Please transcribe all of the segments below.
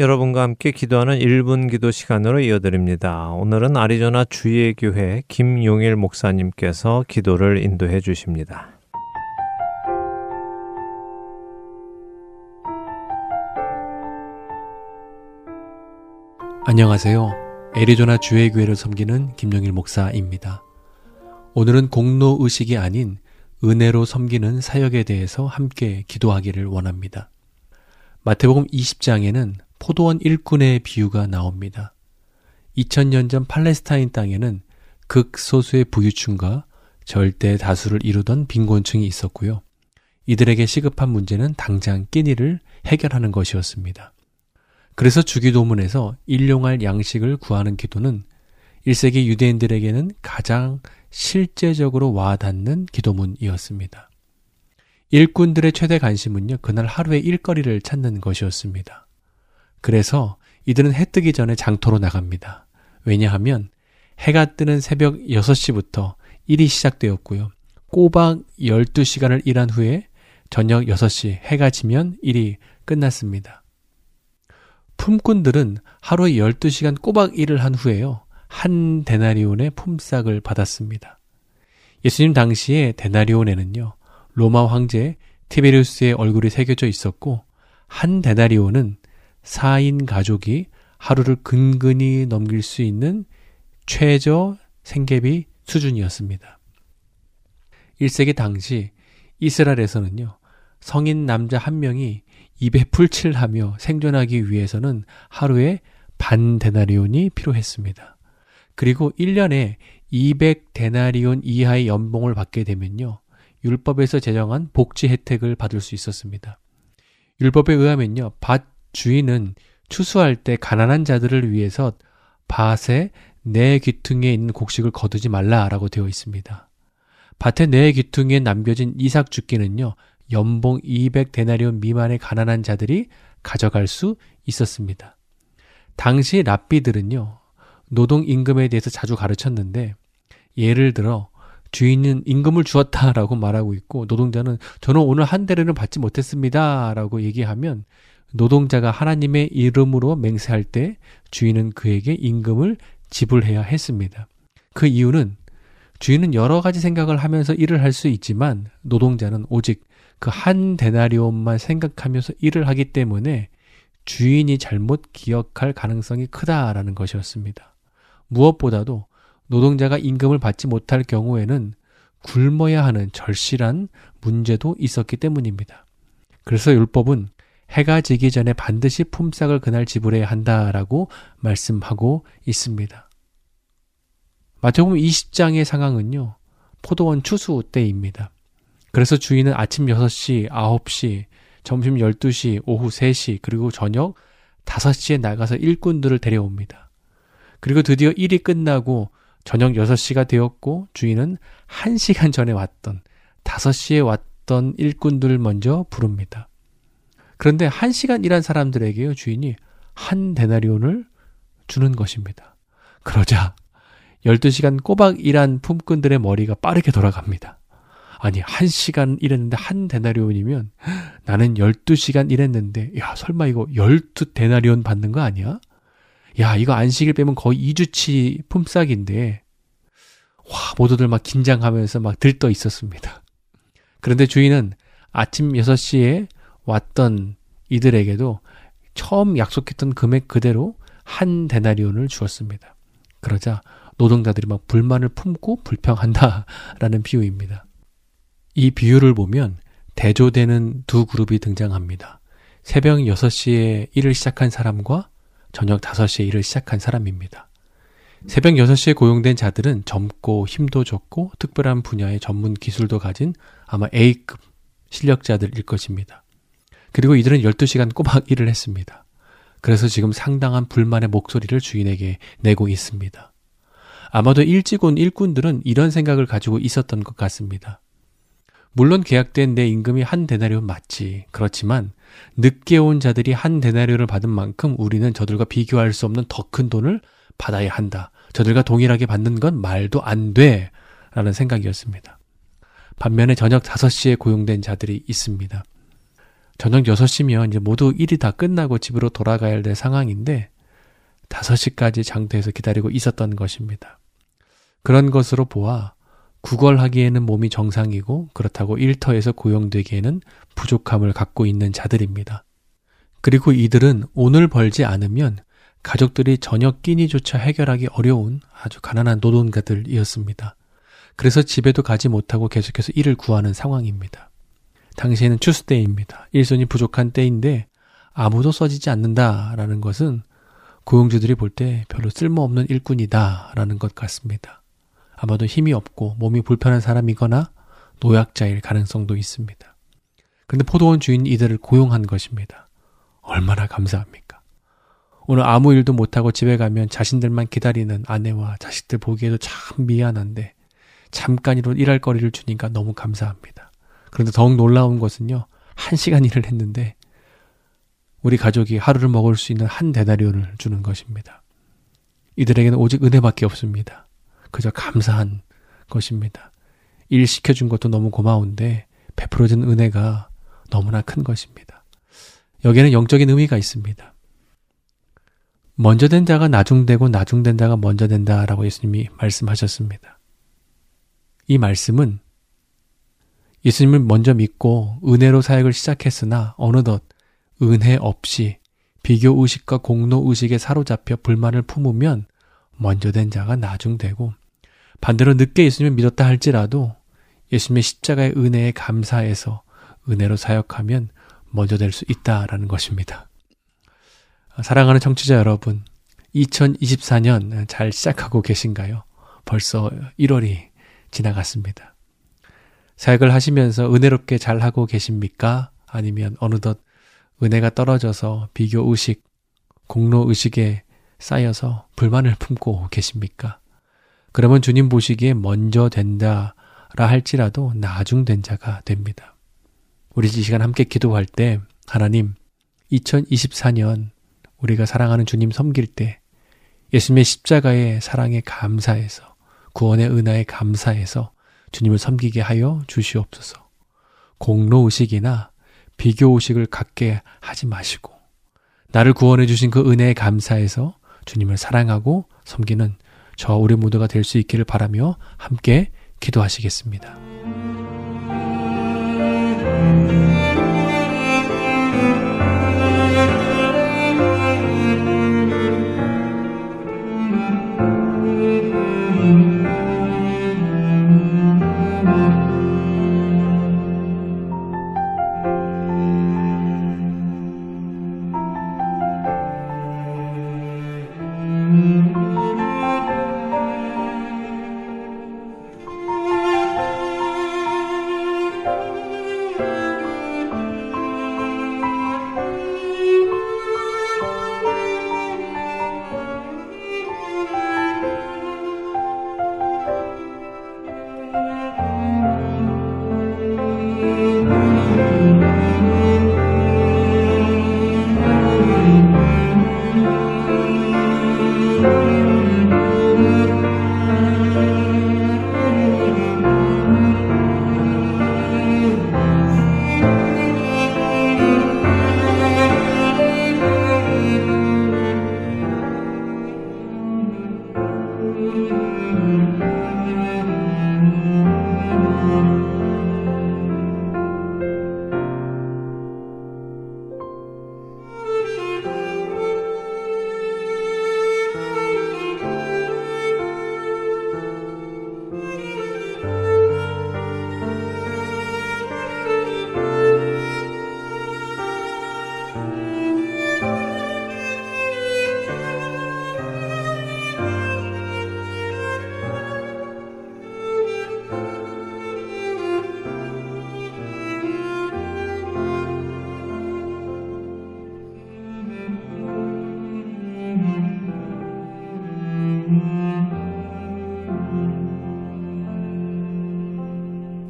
여러분과 함께 기도하는 1분 기도 시간으로 이어드립니다. 오늘은 아리조나 주의교회 김용일 목사님께서 기도를 인도해 주십니다. 안녕하세요. 애리조나 주의교회를 섬기는 김용일 목사입니다. 오늘은 공로의식이 아닌 은혜로 섬기는 사역에 대해서 함께 기도하기를 원합니다. 마태복음 20장에는 포도원 일꾼의 비유가 나옵니다. 2000년 전 팔레스타인 땅에는 극소수의 부유층과 절대 다수를 이루던 빈곤층이 있었고요. 이들에게 시급한 문제는 당장 끼니를 해결하는 것이었습니다. 그래서 주기도문에서 일용할 양식을 구하는 기도는 1세기 유대인들에게는 가장 실제적으로 와닿는 기도문이었습니다. 일꾼들의 최대 관심은요, 그날 하루의 일거리를 찾는 것이었습니다. 그래서 이들은 해 뜨기 전에 장터로 나갑니다. 왜냐하면 해가 뜨는 새벽 6시부터 일이 시작되었고요. 꼬박 12시간을 일한 후에 저녁 6시 해가 지면 일이 끝났습니다. 품꾼들은 하루에 12시간 꼬박 일을 한 후에요, 한 데나리온의 품삯을 받았습니다. 예수님 당시에 데나리온에는요, 로마 황제 티베리우스의 얼굴이 새겨져 있었고, 한 데나리온은 4인 가족이 하루를 근근히 넘길 수 있는 최저 생계비 수준이었습니다. 1세기 당시 이스라엘에서는요, 성인 남자 한 명이 입에 풀칠하며 생존하기 위해서는 하루에 반 데나리온이 필요했습니다. 그리고 1년에 200데나리온 이하의 연봉을 받게 되면요, 율법에서 제정한 복지 혜택을 받을 수 있었습니다. 율법에 의하면요, 밭 주인은 추수할 때 가난한 자들을 위해서 밭에 네 귀퉁이에 있는 곡식을 거두지 말라라고 되어 있습니다. 밭의 네 귀퉁이에 남겨진 이삭 죽기는요, 연봉 200데나리온 미만의 가난한 자들이 가져갈 수 있었습니다. 당시 랍비들은요, 노동임금에 대해서 자주 가르쳤는데, 예를 들어 주인은 임금을 주었다라고 말하고 있고, 노동자는 저는 오늘 한 대를 받지 못했습니다라고 얘기하면, 노동자가 하나님의 이름으로 맹세할 때 주인은 그에게 임금을 지불해야 했습니다. 그 이유는 주인은 여러 가지 생각을 하면서 일을 할 수 있지만, 노동자는 오직 그 한 데나리온만 생각하면서 일을 하기 때문에 주인이 잘못 기억할 가능성이 크다라는 것이었습니다. 무엇보다도 노동자가 임금을 받지 못할 경우에는 굶어야 하는 절실한 문제도 있었기 때문입니다. 그래서 율법은 해가 지기 전에 반드시 품삯을 그날 지불해야 한다라고 말씀하고 있습니다. 마태복음 20장의 상황은요, 포도원 추수 때입니다. 그래서 주인은 아침 6시, 9시, 점심 12시, 오후 3시, 그리고 저녁 5시에 나가서 일꾼들을 데려옵니다. 그리고 드디어 일이 끝나고 저녁 6시가 되었고, 주인은 1시간 전에 왔던, 5시에 왔던 일꾼들을 먼저 부릅니다. 그런데 1시간 일한 사람들에게요, 주인이 한 데나리온을 주는 것입니다. 그러자 12시간 꼬박 일한 품꾼들의 머리가 빠르게 돌아갑니다. 아니, 1시간 일했는데 한 데나리온이면, 나는 12시간 일했는데, 야, 설마 이거 12데나리온 받는 거 아니야? 야, 이거 안식일 빼면 거의 2주치 품삯인데, 와, 모두들 막 긴장하면서 막 들떠 있었습니다. 그런데 주인은 아침 6시에 왔던 이들에게도 처음 약속했던 금액 그대로 한 데나리온을 주었습니다. 그러자 노동자들이 막 불만을 품고 불평한다라는 비유입니다. 이 비유를 보면 대조되는 두 그룹이 등장합니다. 새벽 6시에 일을 시작한 사람과 저녁 5시에 일을 시작한 사람입니다. 새벽 6시에 고용된 자들은 젊고 힘도 좋고 특별한 분야의 전문 기술도 가진 아마 A급 실력자들일 것입니다. 그리고 이들은 12시간 꼬박 일을 했습니다. 그래서 지금 상당한 불만의 목소리를 주인에게 내고 있습니다. 아마도 일찍 온 일꾼들은 이런 생각을 가지고 있었던 것 같습니다. 물론 계약된 내 임금이 한 데나리온 맞지. 그렇지만 늦게 온 자들이 한 데나리온을 받은 만큼 우리는 저들과 비교할 수 없는 더 큰 돈을 받아야 한다. 저들과 동일하게 받는 건 말도 안 돼. 라는 생각이었습니다. 반면에 저녁 5시에 고용된 자들이 있습니다. 저녁 6시면 이제 모두 일이 다 끝나고 집으로 돌아가야 될 상황인데 5시까지 장터에서 기다리고 있었던 것입니다. 그런 것으로 보아 구걸하기에는 몸이 정상이고 그렇다고 일터에서 고용되기에는 부족함을 갖고 있는 자들입니다. 그리고 이들은 오늘 벌지 않으면 가족들이 저녁 끼니조차 해결하기 어려운 아주 가난한 노동자들이었습니다. 그래서 집에도 가지 못하고 계속해서 일을 구하는 상황입니다. 당시에는 추수때입니다. 일손이 부족한 때인데 아무도 써지지 않는다라는 것은 고용주들이 볼 때 별로 쓸모없는 일꾼이다라는 것 같습니다. 아마도 힘이 없고 몸이 불편한 사람이거나 노약자일 가능성도 있습니다. 그런데 포도원 주인 이들을 고용한 것입니다. 얼마나 감사합니까? 오늘 아무 일도 못하고 집에 가면 자신들만 기다리는 아내와 자식들 보기에도 참 미안한데 잠깐이라도 일할 거리를 주니까 너무 감사합니다. 그런데 더욱 놀라운 것은요. 1시간 일을 했는데 우리 가족이 하루를 먹을 수 있는 1 데나리온을 주는 것입니다. 이들에게는 오직 은혜밖에 없습니다. 그저 감사한 것입니다. 일 시켜준 것도 너무 고마운데 베풀어진 은혜가 너무나 큰 것입니다. 여기에는 영적인 의미가 있습니다. 먼저 된 자가 나중되고 나중된 자가 먼저 된다라고 예수님이 말씀하셨습니다. 이 말씀은 예수님을 먼저 믿고 은혜로 사역을 시작했으나 어느덧 은혜 없이 비교 의식과 공로 의식에 사로잡혀 불만을 품으면 먼저 된 자가 나중되고 반대로 늦게 예수님을 믿었다 할지라도 예수님의 십자가의 은혜에 감사해서 은혜로 사역하면 먼저 될 수 있다라는 것입니다. 사랑하는 청취자 여러분, 2024년 잘 시작하고 계신가요? 벌써 1월이 지나갔습니다. 사역을 하시면서 은혜롭게 잘하고 계십니까? 아니면 어느덧 은혜가 떨어져서 비교 의식, 공로 의식에 쌓여서 불만을 품고 계십니까? 그러면 주님 보시기에 먼저 된다라 할지라도 나중된 자가 됩니다. 우리 이 시간 함께 기도할 때 하나님, 2024년 우리가 사랑하는 주님 섬길 때 예수님의 십자가의 사랑에 감사해서 구원의 은하에 감사해서 주님을 섬기게 하여 주시옵소서. 공로의식이나 비교의식을 갖게 하지 마시고 나를 구원해 주신 그 은혜에 감사해서 주님을 사랑하고 섬기는 저 우리 모두가 될 수 있기를 바라며 함께 기도하시겠습니다.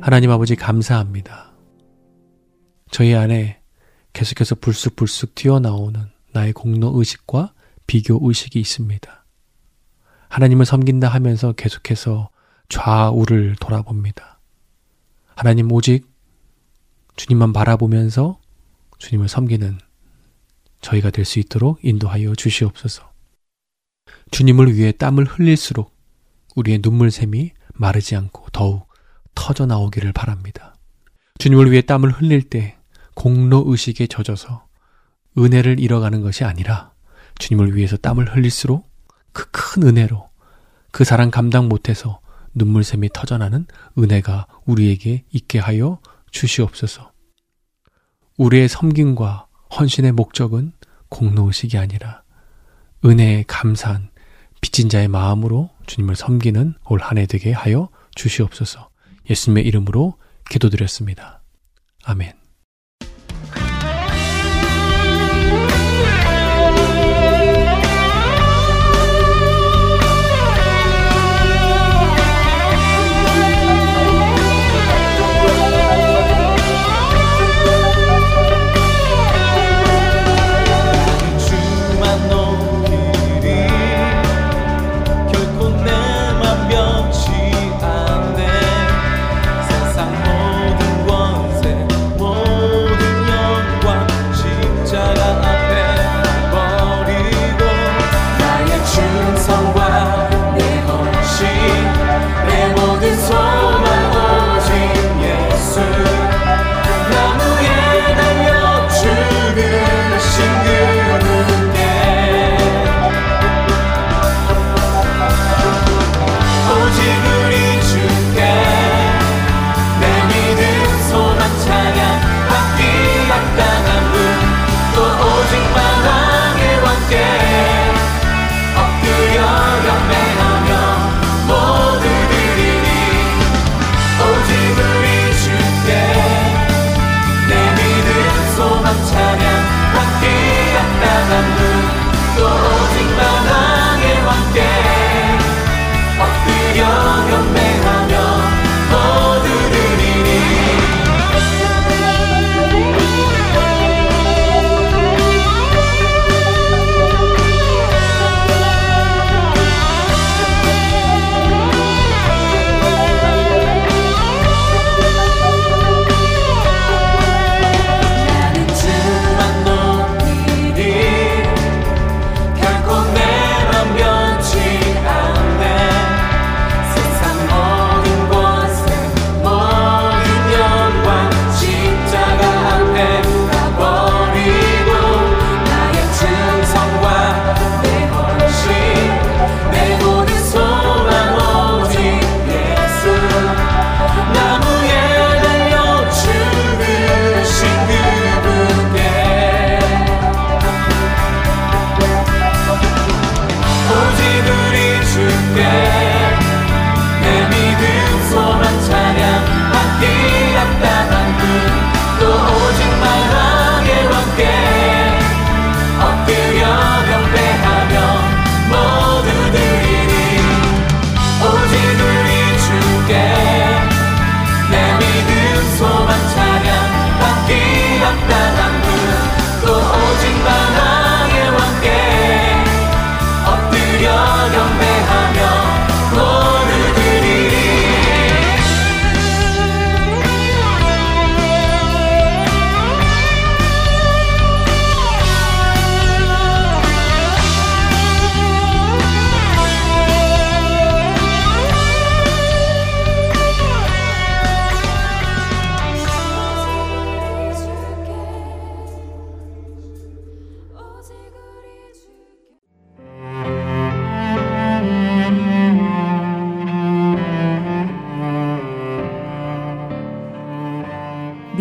하나님 아버지 감사합니다. 저희 안에 계속해서 불쑥불쑥 튀어나오는 나의 공로의식과 비교의식이 있습니다. 하나님을 섬긴다 하면서 계속해서 좌우를 돌아봅니다. 하나님 오직 주님만 바라보면서 주님을 섬기는 저희가 될 수 있도록 인도하여 주시옵소서. 주님을 위해 땀을 흘릴수록 우리의 눈물샘이 마르지 않고 더욱 터져나오기를 바랍니다. 주님을 위해 땀을 흘릴 때 공로의식에 젖어서 은혜를 잃어가는 것이 아니라 주님을 위해서 땀을 흘릴수록 그 큰 은혜로 그 사랑 감당 못해서 눈물샘이 터져나는 은혜가 우리에게 있게 하여 주시옵소서. 우리의 섬김과 헌신의 목적은 공로의식이 아니라 은혜에 감사한 빚진 자의 마음으로 주님을 섬기는 올 한 해 되게 하여 주시옵소서. 예수님의 이름으로 기도드렸습니다. 아멘.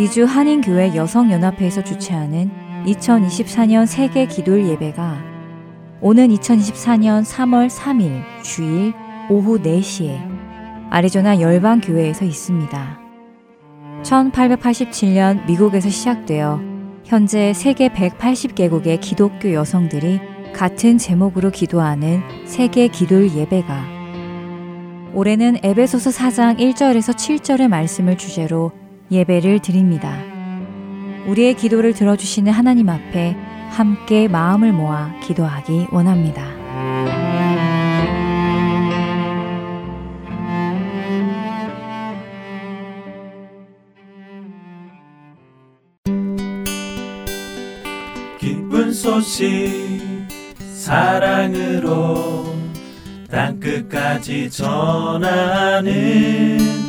제주 한인교회 여성연합회에서 주최하는 2024년 세계 기도일 예배가 오는 2024년 3월 3일 주일 오후 4시에 아리조나 열방교회에서 있습니다. 1887년 미국에서 시작되어 현재 세계 180개국의 기독교 여성들이 같은 제목으로 기도하는 세계 기도일 예배가 올해는 에베소서 4장 1절에서 7절의 말씀을 주제로 예배를 드립니다. 우리의 기도를 들어주시는 하나님 앞에 함께 마음을 모아 기도하기 원합니다. 소식 사랑으로 땅끝까지 전하는